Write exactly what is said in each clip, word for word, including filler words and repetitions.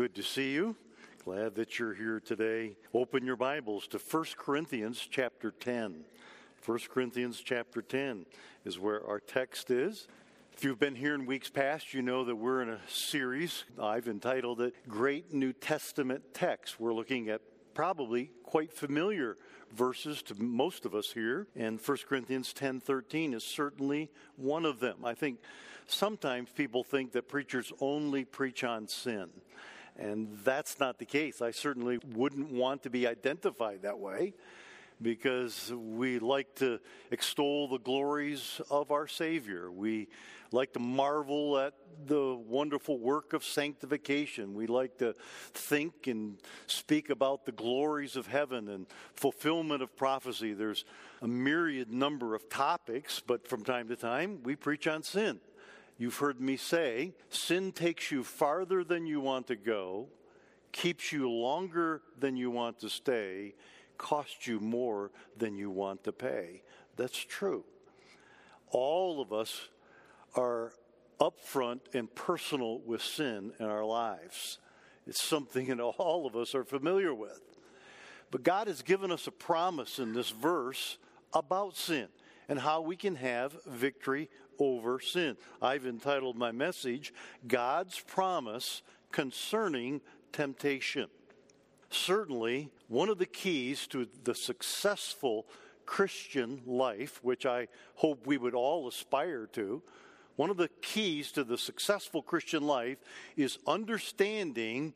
Good to see you. Glad that you're here today. Open your Bibles to First Corinthians chapter ten. First Corinthians chapter ten is where our text is. If you've been here in weeks past, you know that we're in a series. I've entitled it Great New Testament Texts. We're looking at probably quite familiar verses to most of us here, and First Corinthians ten thirteen is certainly one of them. I think sometimes people think that preachers only preach on sin, and that's not the case. I certainly wouldn't want to be identified that way, because we like to extol the glories of our Savior. We like to marvel at the wonderful work of sanctification. We like to think and speak about the glories of heaven and fulfillment of prophecy. There's a myriad number of topics, but from time to time, we preach on sin. You've heard me say, sin takes you farther than you want to go, keeps you longer than you want to stay, cost you more than you want to pay. That's true. All of us are upfront and personal with sin in our lives. It's something that all of us are familiar with. But God has given us a promise in this verse about sin and how we can have victory over sin. I've entitled my message, God's Promise Concerning Temptation. Certainly, one of the keys to the successful Christian life, which I hope we would all aspire to, one of the keys to the successful Christian life is understanding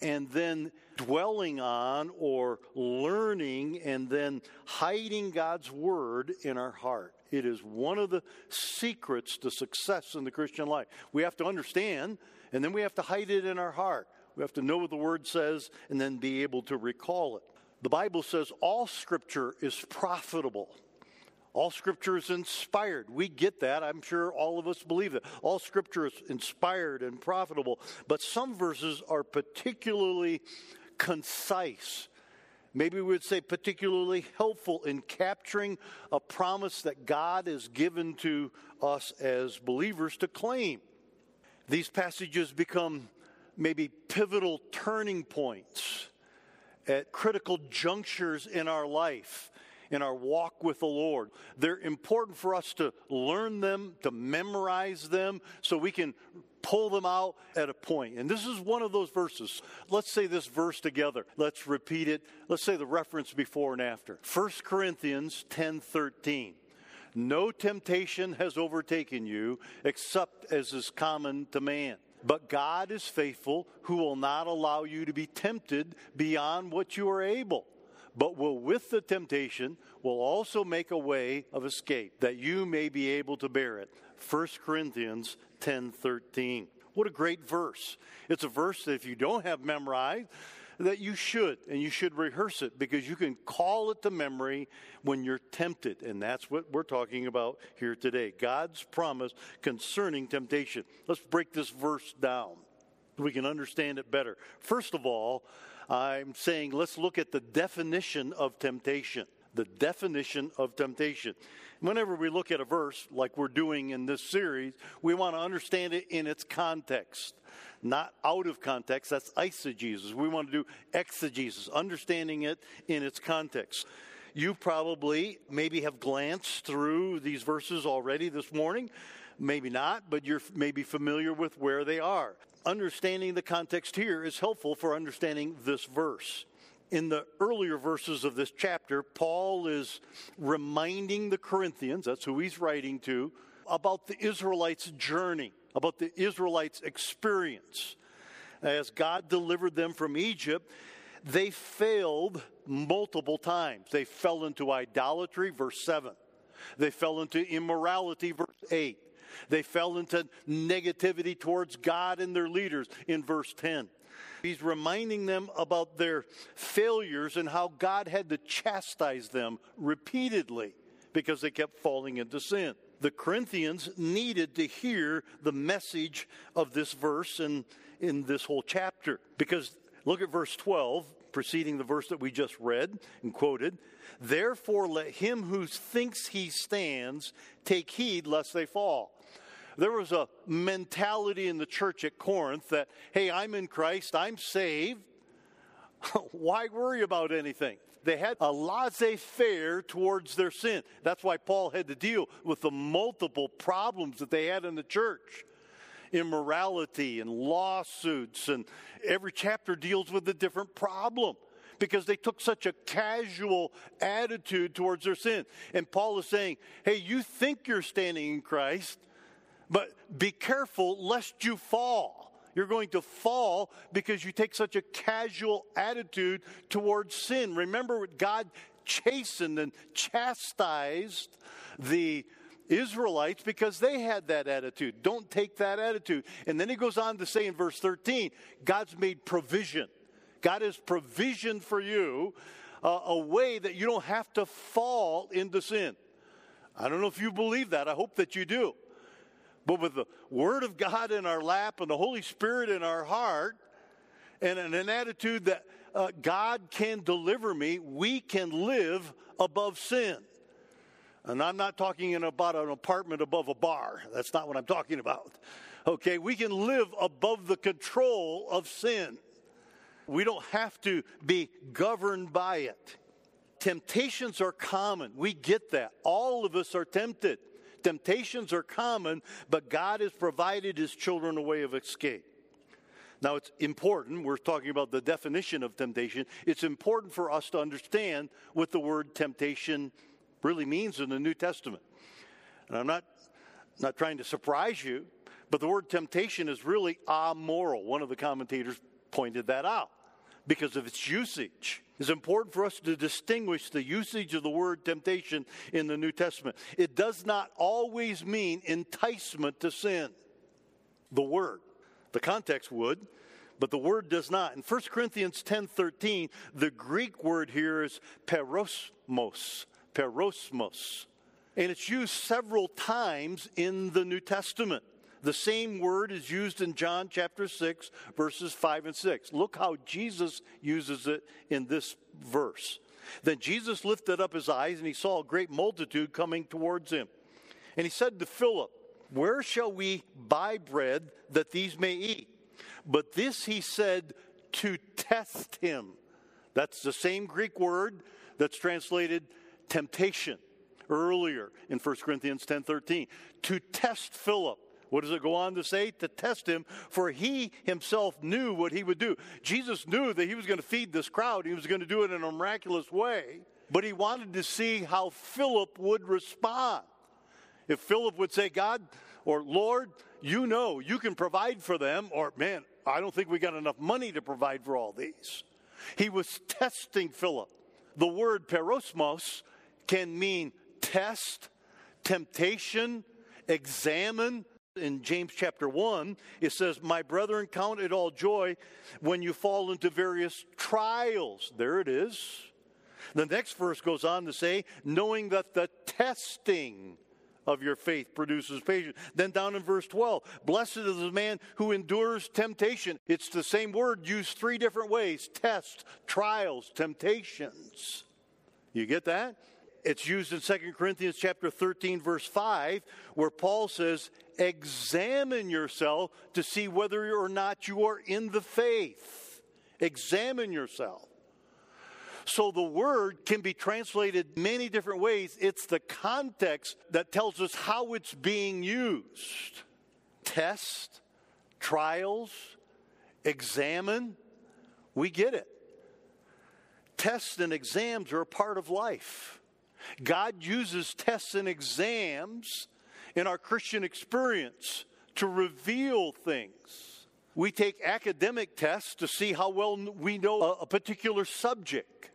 and then dwelling on or learning and then hiding God's word in our heart. It is one of the secrets to success in the Christian life. We have to understand, and then we have to hide it in our heart. We have to know what the Word says and then be able to recall it. The Bible says all Scripture is profitable. All Scripture is inspired. We get that. I'm sure all of us believe that. All Scripture is inspired and profitable. But some verses are particularly concise. Maybe we would say particularly helpful in capturing a promise that God has given to us as believers to claim. These passages become maybe pivotal turning points at critical junctures in our life, in our walk with the Lord. They're important for us to learn them, to memorize them, so we can pull them out at a point. And this is one of those verses. Let's say this verse together. Let's repeat it. Let's say the reference before and after. First Corinthians ten thirteen. No temptation has overtaken you except as is common to man. But God is faithful, who will not allow you to be tempted beyond what you are able, but will with the temptation will also make a way of escape, that you may be able to bear it. First Corinthians ten thirteen. What a great verse. It's a verse that if you don't have memorized, that you should, and you should rehearse it, because you can call it to memory when you're tempted. And that's what we're talking about here today. God's promise concerning temptation. Let's break this verse down so we can understand it better. First of all, I'm saying let's look at the definition of temptation. The definition of temptation. Whenever we look at a verse like we're doing in this series, we want to understand it in its context, not out of context. That's eisegesis. We want to do exegesis, understanding it in its context. You probably maybe have glanced through these verses already this morning. Maybe not, but you're maybe familiar with where they are. Understanding the context here is helpful for understanding this verse. In the earlier verses of this chapter, Paul is reminding the Corinthians, that's who he's writing to, about the Israelites' journey, about the Israelites' experience. As God delivered them from Egypt, they failed multiple times. They fell into idolatry, verse seven. They fell into immorality, verse eight. They fell into negativity towards God and their leaders in verse ten. He's reminding them about their failures and how God had to chastise them repeatedly because they kept falling into sin. The Corinthians needed to hear the message of this verse and in this whole chapter, because look at verse twelve, preceding the verse that we just read and quoted. Therefore, let him who thinks he stands take heed lest they fall. There was a mentality in the church at Corinth that, hey, I'm in Christ, I'm saved. Why worry about anything? They had a laissez-faire towards their sin. That's why Paul had to deal with the multiple problems that they had in the church. Immorality and lawsuits, and every chapter deals with a different problem because they took such a casual attitude towards their sin. And Paul is saying, hey, you think you're standing in Christ, but be careful lest you fall. You're going to fall because you take such a casual attitude towards sin. Remember what God chastened and chastised the Israelites because they had that attitude. Don't take that attitude. And then he goes on to say in verse thirteen, God's made provision. God has provisioned for you uh, a way that you don't have to fall into sin. I don't know if you believe that. I hope that you do. But with the Word of God in our lap and the Holy Spirit in our heart and an attitude that uh, God can deliver me, we can live above sin. And I'm not talking about an apartment above a bar. That's not what I'm talking about. Okay, we can live above the control of sin. We don't have to be governed by it. Temptations are common. We get that. All of us are tempted. Temptations are common, but God has provided his children a way of escape. Now, it's important, we're talking about the definition of temptation, it's important for us to understand what the word temptation really means in the New Testament. And I'm not, not trying to surprise you, but the word temptation is really amoral. One of the commentators pointed that out because of its usage. It's important for us to distinguish the usage of the word temptation in the New Testament. It does not always mean enticement to sin. The word. The context would, but the word does not. In First Corinthians ten thirteen, the Greek word here is perosmos. Perosmos. And it's used several times in the New Testament. The same word is used in John chapter six, verses five and six. Look how Jesus uses it in this verse. Then Jesus lifted up his eyes, and he saw a great multitude coming towards him. And he said to Philip, "Where shall we buy bread that these may eat?" But this he said to test him. That's the same Greek word that's translated temptation earlier in First Corinthians ten thirteen. To test Philip. What does it go on to say? To test him, for he himself knew what he would do. Jesus knew that he was going to feed this crowd. He was going to do it in a miraculous way, but he wanted to see how Philip would respond. If Philip would say, God, or Lord, you know, you can provide for them, or man, I don't think we got enough money to provide for all these. He was testing Philip. The word perosmos can mean test, temptation, examine. In James chapter one, it says, "My brethren, count it all joy when you fall into various trials." There it is. The next verse goes on to say, "Knowing that the testing of your faith produces patience." Then down in verse twelve, "Blessed is the man who endures temptation." It's the same word used three different ways: test, trials, temptations. You get that? It's used in Second Corinthians chapter thirteen, verse five, where Paul says, "Examine yourself to see whether or not you are in the faith." Examine yourself. So the word can be translated many different ways. It's the context that tells us how it's being used. Test, trials, examine. We get it. Tests and exams are a part of life. God uses tests and exams in our Christian experience to reveal things. We take academic tests to see how well we know a particular subject.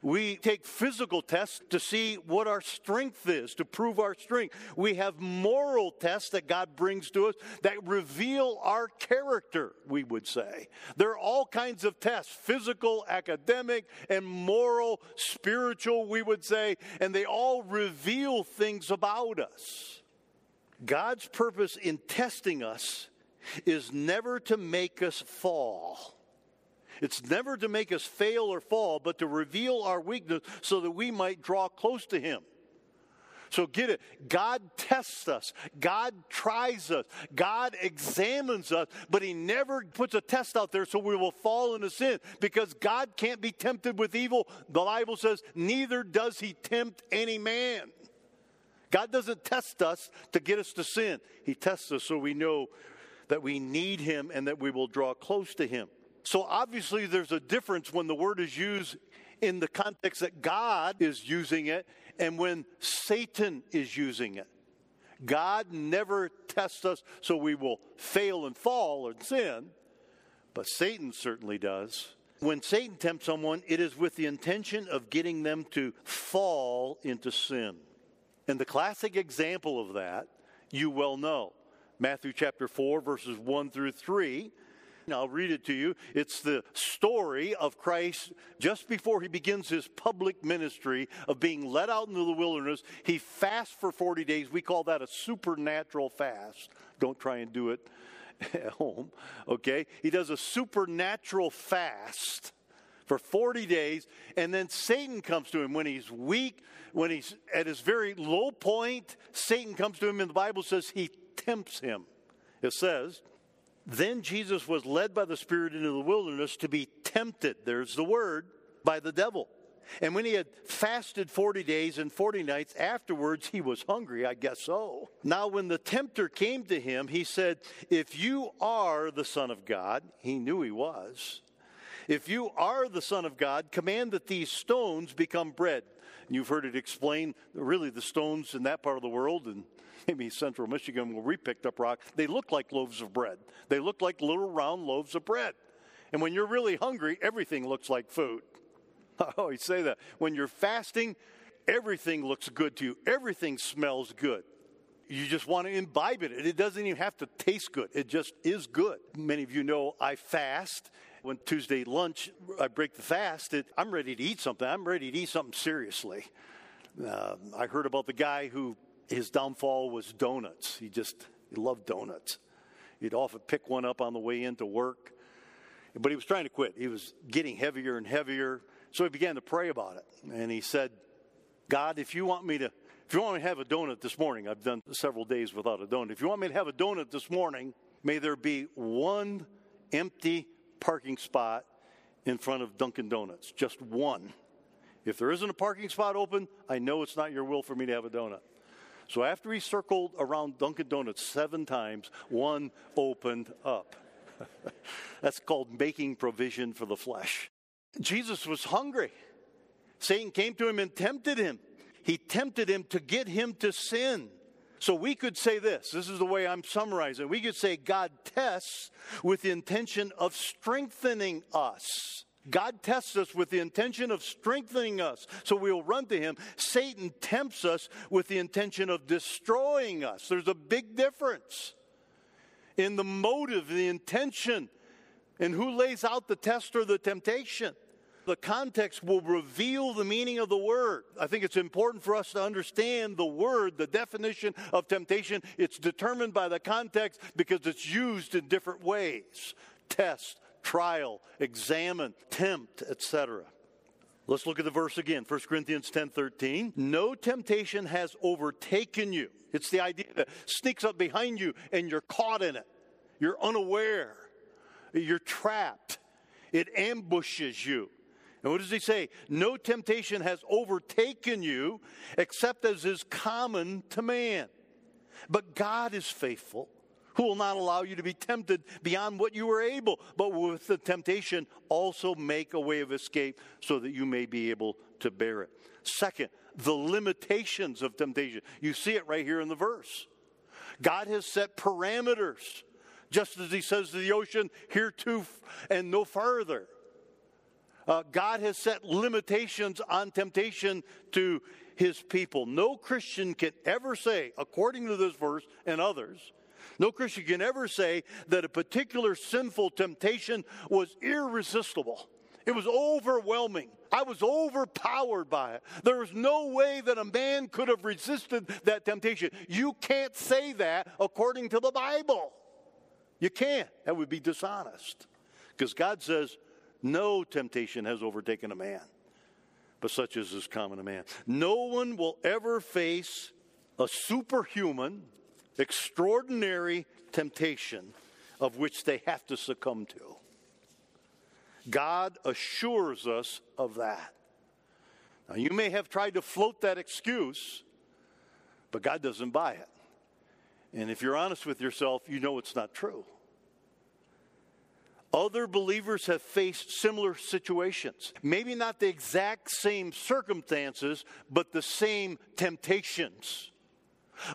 We take physical tests to see what our strength is, to prove our strength. We have moral tests that God brings to us that reveal our character, we would say. There are all kinds of tests, physical, academic, and moral, spiritual, we would say, and they all reveal things about us. God's purpose in testing us is never to make us fall. It's never to make us fail or fall, but to reveal our weakness so that we might draw close to him. So get it. God tests us. God tries us. God examines us, but he never puts a test out there so we will fall into sin, because God can't be tempted with evil. The Bible says, neither does he tempt any man. God doesn't test us to get us to sin. He tests us so we know that we need him and that we will draw close to him. So obviously there's a difference when the word is used in the context that God is using it and when Satan is using it. God never tests us so we will fail and fall and sin, but Satan certainly does. When Satan tempts someone, it is with the intention of getting them to fall into sin. And the classic example of that, you well know, Matthew chapter four, verses one through three. And I'll read it to you. It's the story of Christ just before he begins his public ministry of being led out into the wilderness. He fasts for forty days. We call that a supernatural fast. Don't try and do it at home, okay? He does a supernatural fast for forty days, and then Satan comes to him when he's weak, when he's at his very low point. Satan comes to him, and the Bible says he tempts him. It says, then Jesus was led by the Spirit into the wilderness to be tempted, there's the word, by the devil. And when he had fasted forty days and forty nights, afterwards he was hungry, I guess so. Now when the tempter came to him, he said, if you are the Son of God, he knew he was, if you are the Son of God, command that these stones become bread. And you've heard it explained, really the stones in that part of the world, and maybe central Michigan where we picked up rock, they look like loaves of bread. They look like little round loaves of bread. And when you're really hungry, everything looks like food. I always say that. When you're fasting, everything looks good to you. Everything smells good. You just want to imbibe it. It doesn't even have to taste good. It just is good. Many of you know I fast. When Tuesday lunch, I break the fast, it, I'm ready to eat something. I'm ready to eat something seriously. Uh, I heard about the guy who, his downfall was donuts. He just he loved donuts. He'd often pick one up on the way into work. But he was trying to quit. He was getting heavier and heavier. So he began to pray about it. And he said, God, if you want me to, if you want me to have a donut this morning, I've done several days without a donut. If you want me to have a donut this morning, may there be one empty parking spot in front of Dunkin' Donuts, just one. If there isn't a parking spot open, I know it's not your will for me to have a donut. So after he circled around Dunkin' Donuts seven times, one opened up. That's called making provision for the flesh. Jesus was hungry. Satan came to him and tempted him. He tempted him to get him to sin. So we could say this, this is the way I'm summarizing. We could say God tests with the intention of strengthening us. God tests us with the intention of strengthening us, so we'll run to him. Satan tempts us with the intention of destroying us. There's a big difference in the motive, the intention, and who lays out the test or the temptation. The context will reveal the meaning of the word. I think it's important for us to understand the word, the definition of temptation. It's determined by the context because it's used in different ways. Test, trial, examine, tempt, et cetera. Let's look at the verse again, First Corinthians ten thirteen. No temptation has overtaken you. It's the idea that sneaks up behind you and you're caught in it. You're unaware. You're trapped. It ambushes you. And what does he say? No temptation has overtaken you except as is common to man. But God is faithful, who will not allow you to be tempted beyond what you were able, but with the temptation also make a way of escape so that you may be able to bear it. Second, the limitations of temptation. You see it right here in the verse. God has set parameters, just as he says to the ocean, heretofore and no farther. Uh, God has set limitations on temptation to his people. No Christian can ever say, according to this verse and others, no Christian can ever say that a particular sinful temptation was irresistible. It was overwhelming. I was overpowered by it. There was no way that a man could have resisted that temptation. You can't say that according to the Bible. You can't. That would be dishonest. Because God says, no temptation has overtaken a man, but such as is common to man. No one will ever face a superhuman, extraordinary temptation of which they have to succumb to. God assures us of that. Now, you may have tried to float that excuse, but God doesn't buy it. And if you're honest with yourself, you know it's not true. Other believers have faced similar situations. Maybe not the exact same circumstances, but the same temptations.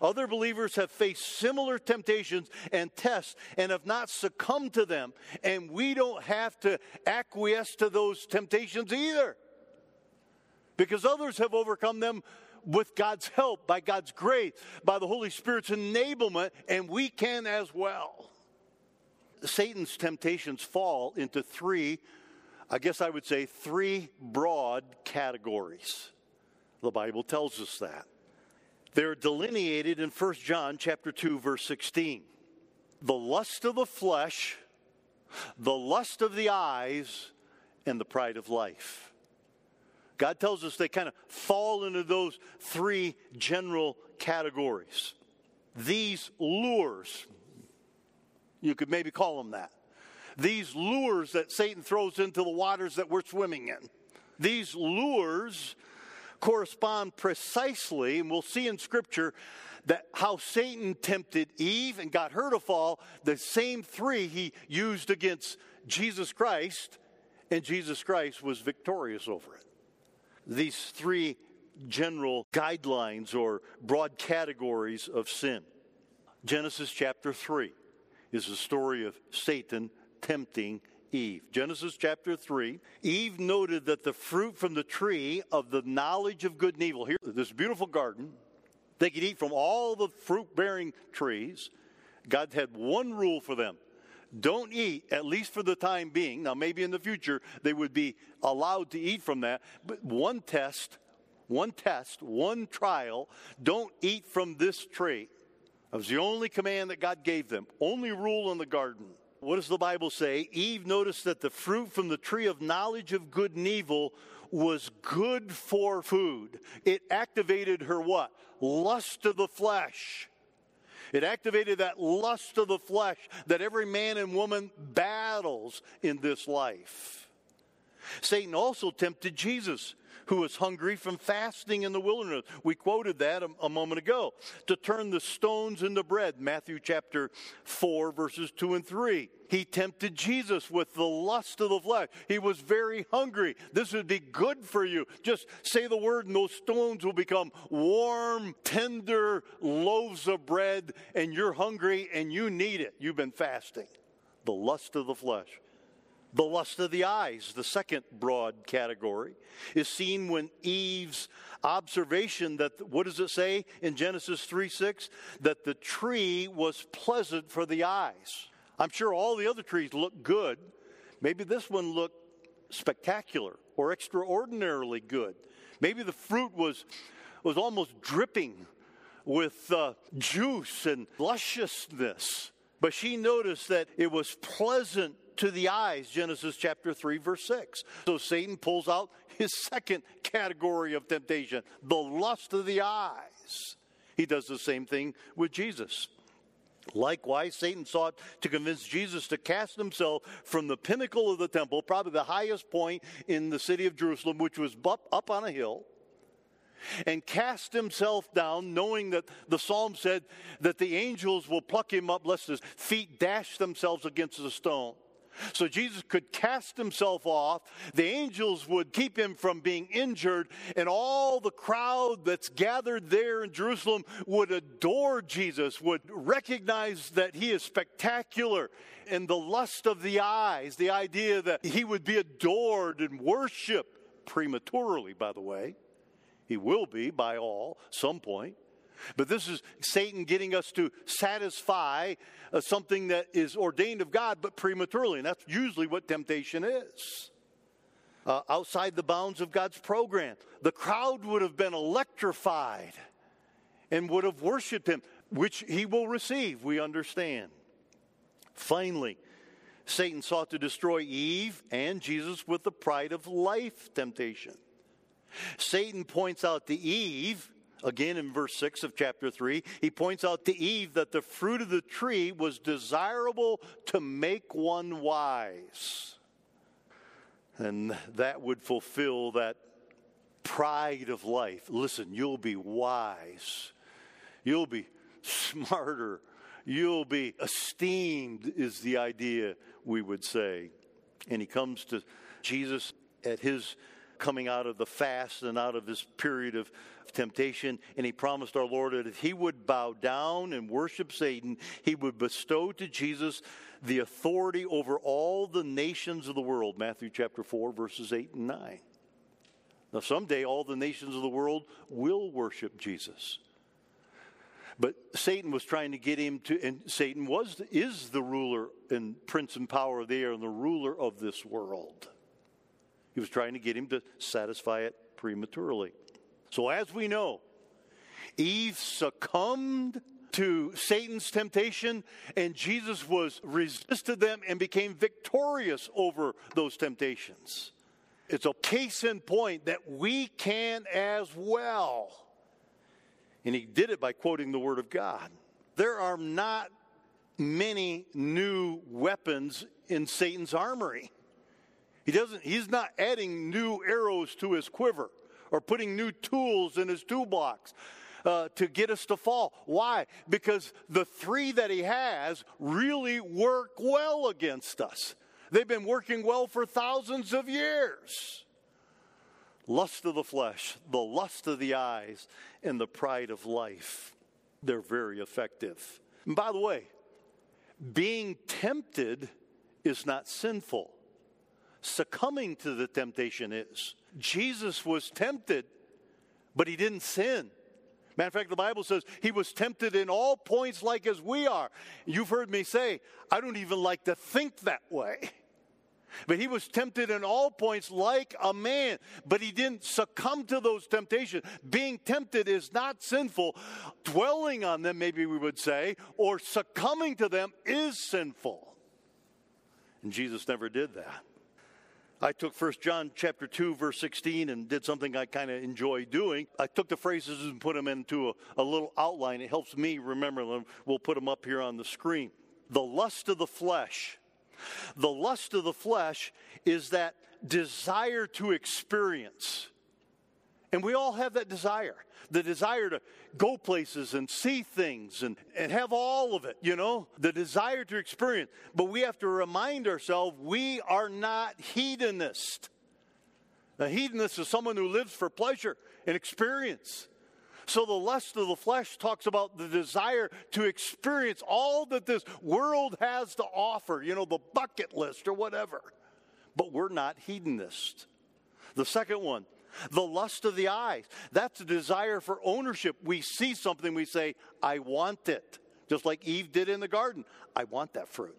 Other believers have faced similar temptations and tests and have not succumbed to them. And we don't have to acquiesce to those temptations either, because others have overcome them with God's help, by God's grace, by the Holy Spirit's enablement, and we can as well. Satan's temptations fall into three, I guess I would say three broad categories. The Bible tells us that. They're delineated in First John chapter two, verse sixteen. The lust of the flesh, the lust of the eyes, and the pride of life. God tells us they kind of fall into those three general categories. These lures, you could maybe call them that. These lures that Satan throws into the waters that we're swimming in. These lures correspond precisely, and we'll see in Scripture, that how Satan tempted Eve and got her to fall, the same three he used against Jesus Christ, and Jesus Christ was victorious over it. These three general guidelines or broad categories of sin. Genesis chapter three is the story of Satan tempting Eve. Genesis chapter three, Eve noted that the fruit from the tree of the knowledge of good and evil, here, this beautiful garden, they could eat from all the fruit-bearing trees. God had one rule for them. Don't eat, at least for the time being. Now, maybe in the future, they would be allowed to eat from that. But one test, one test, one trial, don't eat from this tree. That was the only command that God gave them, only rule in the garden. What does the Bible say? Eve noticed that the fruit from the tree of knowledge of good and evil was good for food. It activated her what? Lust of the flesh. It activated that lust of the flesh that every man and woman battles in this life. Satan also tempted Jesus, who was hungry from fasting in the wilderness. We quoted that a, a moment ago. To turn the stones into bread, Matthew chapter four, verses two and three. He tempted Jesus with the lust of the flesh. He was very hungry. This would be good for you. Just say the word and those stones will become warm, tender loaves of bread, and you're hungry and you need it. You've been fasting. The lust of the flesh. The lust of the eyes, the second broad category, is seen when Eve's observation that, what does it say in Genesis three six? That the tree was pleasant for the eyes. I'm sure all the other trees look good. Maybe this one looked spectacular or extraordinarily good. Maybe the fruit was, was almost dripping with uh, juice and lusciousness. But she noticed that it was pleasant to the eyes, Genesis chapter three, verse six. So Satan pulls out his second category of temptation, the lust of the eyes. He does the same thing with Jesus. Likewise, Satan sought to convince Jesus to cast himself from the pinnacle of the temple, probably the highest point in the city of Jerusalem, which was up on a hill, and cast himself down, knowing that the psalm said that the angels will pluck him up, lest his feet dash themselves against the stone. So Jesus could cast himself off, the angels would keep him from being injured, and all the crowd that's gathered there in Jerusalem would adore Jesus, would recognize that he is spectacular. And the lust of the eyes, the idea that he would be adored and worshiped prematurely, by the way. He will be by all, some point. But this is Satan getting us to satisfy uh, something that is ordained of God, but prematurely. And that's usually what temptation is. Uh, outside the bounds of God's program, the crowd would have been electrified and would have worshiped him, which he will receive, we understand. Finally, Satan sought to destroy Eve and Jesus with the pride of life temptation. Satan points out to Eve Again, in verse six of chapter three, he points out to Eve that the fruit of the tree was desirable to make one wise. And that would fulfill that pride of life. Listen, you'll be wise. You'll be smarter. You'll be esteemed is the idea, we would say. And he comes to Jesus at his coming out of the fast and out of this period of temptation, and he promised our Lord that if he would bow down and worship Satan, he would bestow to Jesus the authority over all the nations of the world, Matthew chapter four, verses eight and nine. Now someday all the nations of the world will worship Jesus. But Satan was trying to get him to, and Satan was is the ruler and prince and power of the air and the ruler of this world. He was trying to get him to satisfy it prematurely. So as we know, Eve succumbed to Satan's temptation, and Jesus was resisted them and became victorious over those temptations. It's a case in point that we can as well. And he did it by quoting the Word of God. There are not many new weapons in Satan's armory. He doesn't, he's not adding new arrows to his quiver or putting new tools in his toolbox uh, to get us to fall. Why? Because the three that he has really work well against us. They've been working well for thousands of years. Lust of the flesh, the lust of the eyes, and the pride of life. They're very effective. And by the way, being tempted is not sinful. Succumbing to the temptation is. Jesus was tempted, but he didn't sin. Matter of fact, the Bible says he was tempted in all points like as we are. You've heard me say, I don't even like to think that way. But he was tempted in all points like a man, but he didn't succumb to those temptations. Being tempted is not sinful. Dwelling on them, maybe we would say, or succumbing to them is sinful. And Jesus never did that. I took First John chapter two, verse sixteen, and did something I kind of enjoy doing. I took the phrases and put them into a, a little outline. It helps me remember them. We'll put them up here on the screen. The lust of the flesh. The lust of the flesh is that desire to experience. And we all have that desire. The desire to go places and see things and, and have all of it, you know. The desire to experience. But we have to remind ourselves we are not hedonists. A hedonist is someone who lives for pleasure and experience. So the lust of the flesh talks about the desire to experience all that this world has to offer. You know, the bucket list or whatever. But we're not hedonists. The second one. The lust of the eyes. That's a desire for ownership. We see something, we say, I want it. Just like Eve did in the garden. I want that fruit.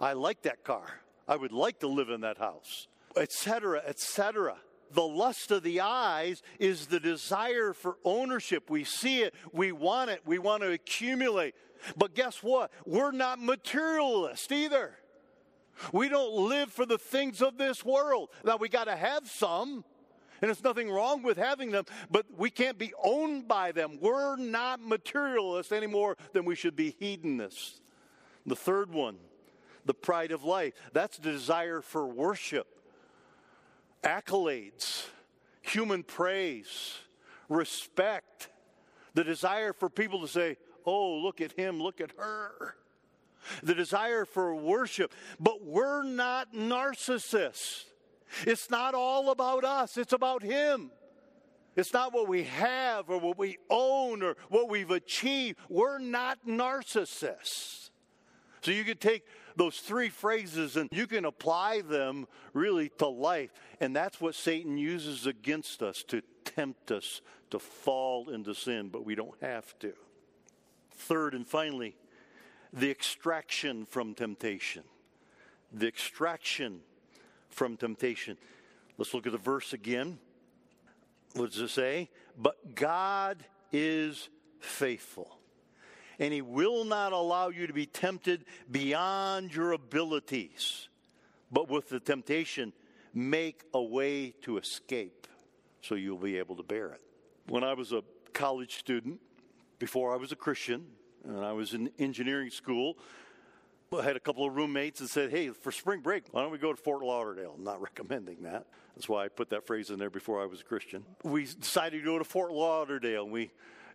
I like that car. I would like to live in that house. Etc., et cetera. The lust of the eyes is the desire for ownership. We see it. We want it. We want to accumulate. But guess what? We're not materialists either. We don't live for the things of this world. Now, we got to have some. And there's nothing wrong with having them, but we can't be owned by them. We're not materialists any more than we should be hedonists. The third one, the pride of life. That's the desire for worship, accolades, human praise, respect. The desire for people to say, oh, look at him, look at her. The desire for worship. But we're not narcissists. It's not all about us. It's about him. It's not what we have or what we own or what we've achieved. We're not narcissists. So you can take those three phrases and you can apply them really to life. And that's what Satan uses against us to tempt us to fall into sin. But we don't have to. Third and finally, the extraction from temptation. The extraction from temptation. Let's look at the verse again. What does it say? But God is faithful, and he will not allow you to be tempted beyond your abilities, but with the temptation, make a way to escape so you'll be able to bear it. When I was a college student before I was a Christian, and I was in engineering school. I had a couple of roommates and said, hey, for spring break, why don't we go to Fort Lauderdale? I'm not recommending that. That's why I put that phrase in there before I was a Christian. We decided to go to Fort Lauderdale. We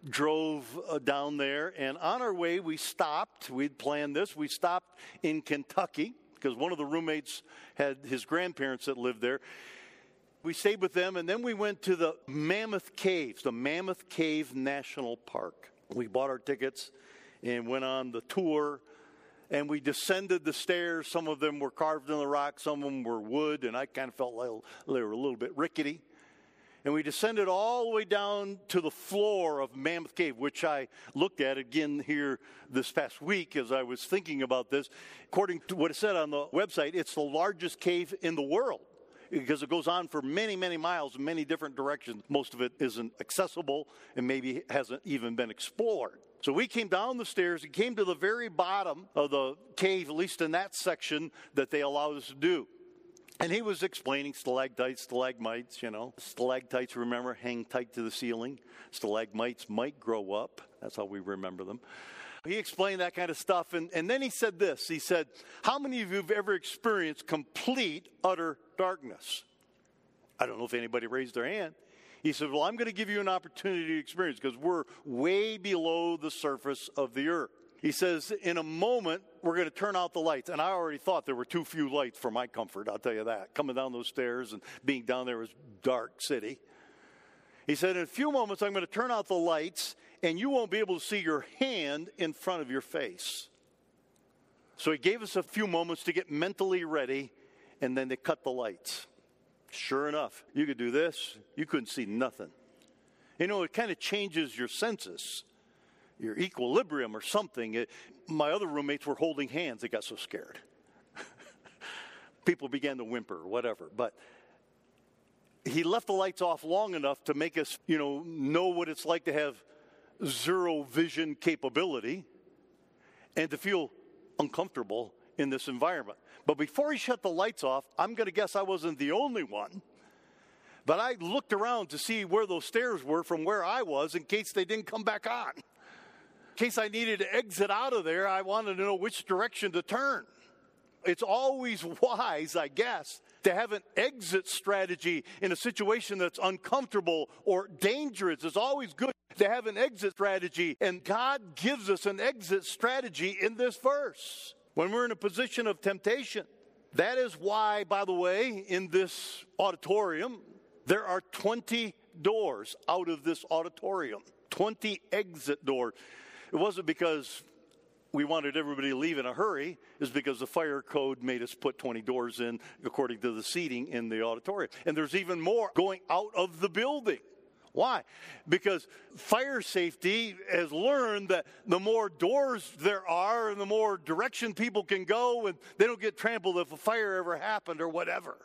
drove down there, and on our way, we stopped. We'd planned this. We stopped in Kentucky because one of the roommates had his grandparents that lived there. We stayed with them, and then we went to the Mammoth Caves, the Mammoth Cave National Park. We bought our tickets and went on the tour. And we descended the stairs. Some of them were carved in the rock. Some of them were wood. And I kind of felt like they were a little bit rickety. And we descended all the way down to the floor of Mammoth Cave, which I looked at again here this past week as I was thinking about this. According to what it said on the website, it's the largest cave in the world because it goes on for many, many miles in many different directions. Most of it isn't accessible and maybe hasn't even been explored. So we came down the stairs and came to the very bottom of the cave, at least in that section that they allowed us to do. And he was explaining stalactites, stalagmites, you know. Stalactites, remember, hang tight to the ceiling. Stalagmites might grow up. That's how we remember them. He explained that kind of stuff. And, and then he said this. He said, how many of you have ever experienced complete, utter darkness? I don't know if anybody raised their hand. He said, well, I'm going to give you an opportunity to experience because we're way below the surface of the earth. He says, in a moment, we're going to turn out the lights. And I already thought there were too few lights for my comfort, I'll tell you that. Coming down those stairs and being down there was dark city. He said, in a few moments, I'm going to turn out the lights, and you won't be able to see your hand in front of your face. So he gave us a few moments to get mentally ready, and then they cut the lights. Sure enough, you could do this. You couldn't see nothing. You know, it kind of changes your senses, your equilibrium or something. It, my other roommates were holding hands. They got so scared. People began to whimper, whatever. But he left the lights off long enough to make us, you know, know what it's like to have zero vision capability and to feel uncomfortable in this environment. But before he shut the lights off, I'm going to guess I wasn't the only one. But I looked around to see where those stairs were from where I was in case they didn't come back on. In case I needed to exit out of there, I wanted to know which direction to turn. It's always wise, I guess, to have an exit strategy in a situation that's uncomfortable or dangerous. It's always good to have an exit strategy. And God gives us an exit strategy in this verse. When we're in a position of temptation, that is why, by the way, in this auditorium, there are twenty doors out of this auditorium, twenty exit doors. It wasn't because we wanted everybody to leave in a hurry. It's because the fire code made us put twenty doors in according to the seating in the auditorium. And there's even more going out of the building. Why? Because fire safety has learned that the more doors there are and the more direction people can go, and they don't get trampled if a fire ever happened or whatever.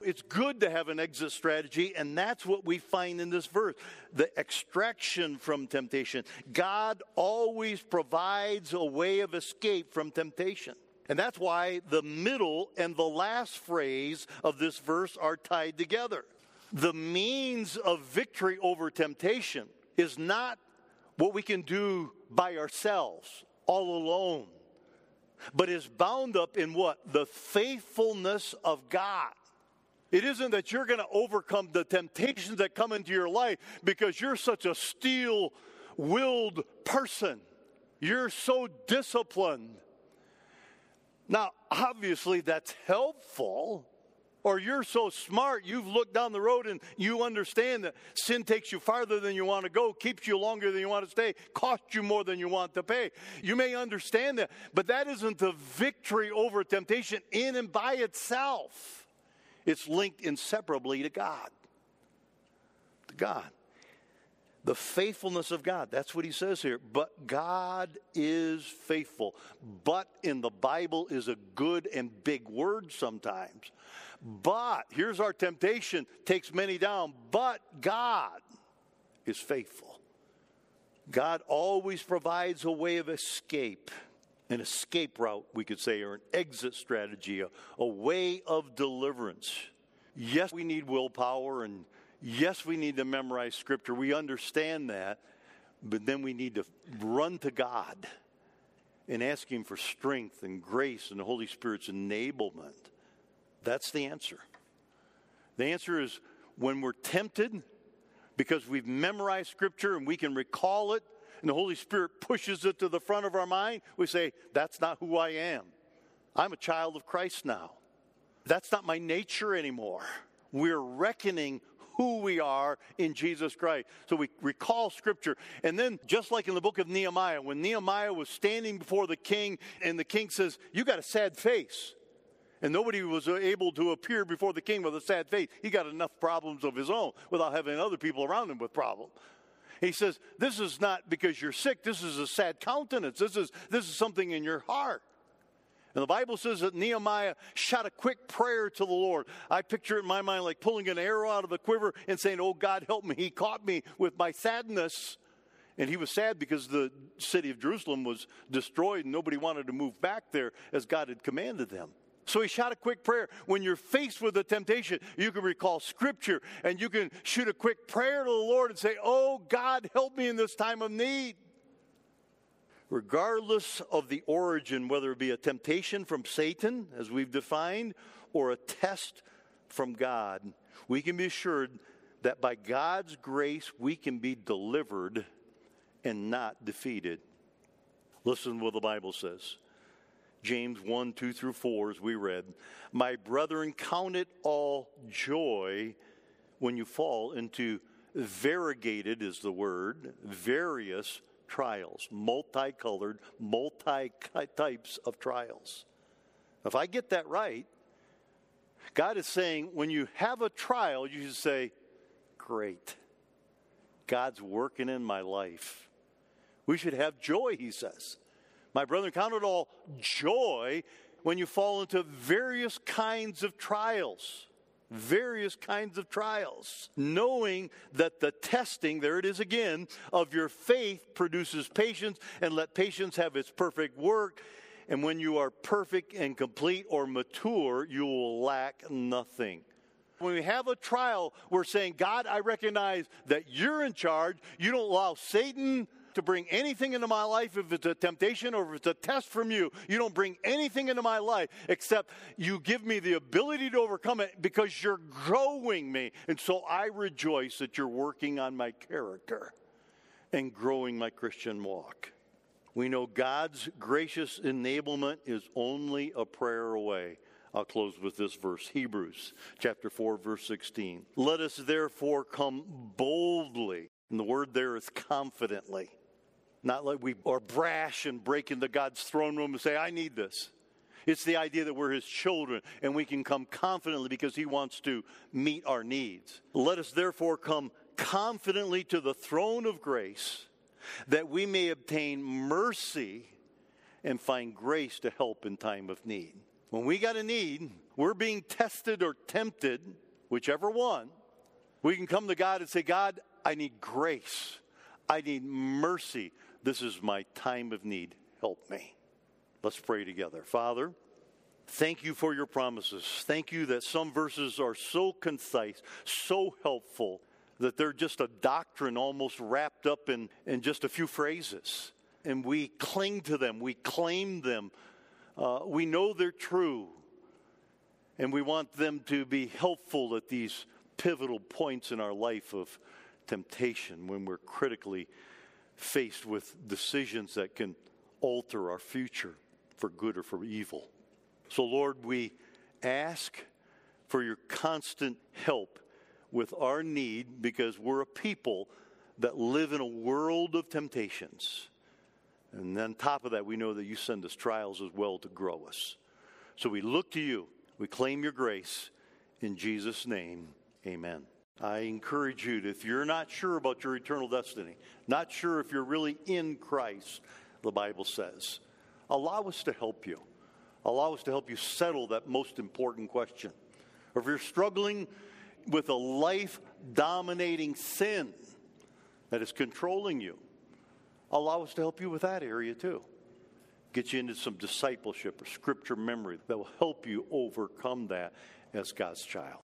It's good to have an exit strategy, and that's what we find in this verse, the extraction from temptation. God always provides a way of escape from temptation. And that's why the middle and the last phrase of this verse are tied together. The means of victory over temptation is not what we can do by ourselves, all alone, but is bound up in what? The faithfulness of God. It isn't that you're going to overcome the temptations that come into your life because you're such a steel-willed person. You're so disciplined. Now, obviously, that's helpful. Or you're so smart, you've looked down the road and you understand that sin takes you farther than you want to go, keeps you longer than you want to stay, costs you more than you want to pay. You may understand that, but that isn't the victory over temptation in and by itself. It's linked inseparably to God. To God. The faithfulness of God. That's what he says here. But God is faithful. But in the Bible is a good and big word sometimes. But, here's our temptation, takes many down, but God is faithful. God always provides a way of escape, an escape route, we could say, or an exit strategy, a, a way of deliverance. Yes, we need willpower, and Yes, we need to memorize Scripture. We understand that. But then we need to run to God and ask Him for strength and grace and the Holy Spirit's enablement. That's the answer. The answer is when we're tempted, because we've memorized Scripture and we can recall it, and the Holy Spirit pushes it to the front of our mind, we say, that's not who I am. I'm a child of Christ now. That's not my nature anymore. We're reckoning who we are in Jesus Christ. So we recall Scripture. And then, just like in the book of Nehemiah, when Nehemiah was standing before the king, and the king says, you got a sad face. And nobody was able to appear before the king with a sad face. He got enough problems of his own without having other people around him with problems. He says, this is not because you're sick. This is a sad countenance. This is, this is something in your heart. And the Bible says that Nehemiah shot a quick prayer to the Lord. I picture it in my mind like pulling an arrow out of a quiver and saying, oh, God, help me. He caught me with my sadness. And he was sad because the city of Jerusalem was destroyed and nobody wanted to move back there as God had commanded them. So he shot a quick prayer. When you're faced with a temptation, you can recall Scripture and you can shoot a quick prayer to the Lord and say, oh, God, help me in this time of need. Regardless of the origin, whether it be a temptation from Satan, as we've defined, or a test from God, we can be assured that by God's grace, we can be delivered and not defeated. Listen to what the Bible says. James one, two through four, as we read, my brethren, count it all joy when you fall into variegated is the word, various trials, multicolored, multi-types of trials. If I get that right, God is saying when you have a trial, you should say, great, God's working in my life. We should have joy, he says. My brethren, count it all joy when you fall into various kinds of trials, various kinds of trials, knowing that the testing, there it is again, of your faith produces patience, and let patience have its perfect work. And when you are perfect and complete or mature, you will lack nothing. When we have a trial, we're saying, God, I recognize that you're in charge. You don't allow Satan to bring anything into my life if it's a temptation or if it's a test from you. You don't bring anything into my life except you give me the ability to overcome it because you're growing me. And so I rejoice that you're working on my character and growing my Christian walk. We know God's gracious enablement is only a prayer away. I'll close with this verse, Hebrews chapter four, verse sixteen. Let us therefore come boldly, and the word there is confidently. Not like we are brash and break into God's throne room and say, I need this. It's the idea that we're his children and we can come confidently because he wants to meet our needs. Let us therefore come confidently to the throne of grace that we may obtain mercy and find grace to help in time of need. When we got a need, we're being tested or tempted, whichever one, we can come to God and say, God, I need grace. I need mercy. This is my time of need. Help me. Let's pray together. Father, thank you for your promises. Thank you that some verses are so concise, so helpful, that they're just a doctrine almost wrapped up in, in just a few phrases. And we cling to them. We claim them. Uh, we know they're true. And we want them to be helpful at these pivotal points in our life of temptation, when we're critically faced with decisions that can alter our future for good or for evil. So, Lord, we ask for your constant help with our need because we're a people that live in a world of temptations. And on top of that, we know that you send us trials as well to grow us. So we look to you. We claim your grace. In Jesus' name, amen. I encourage you, to, if you're not sure about your eternal destiny, not sure if you're really in Christ, the Bible says, allow us to help you. Allow us to help you settle that most important question. Or if you're struggling with a life-dominating sin that is controlling you, allow us to help you with that area too. Get you into some discipleship or Scripture memory that will help you overcome that as God's child.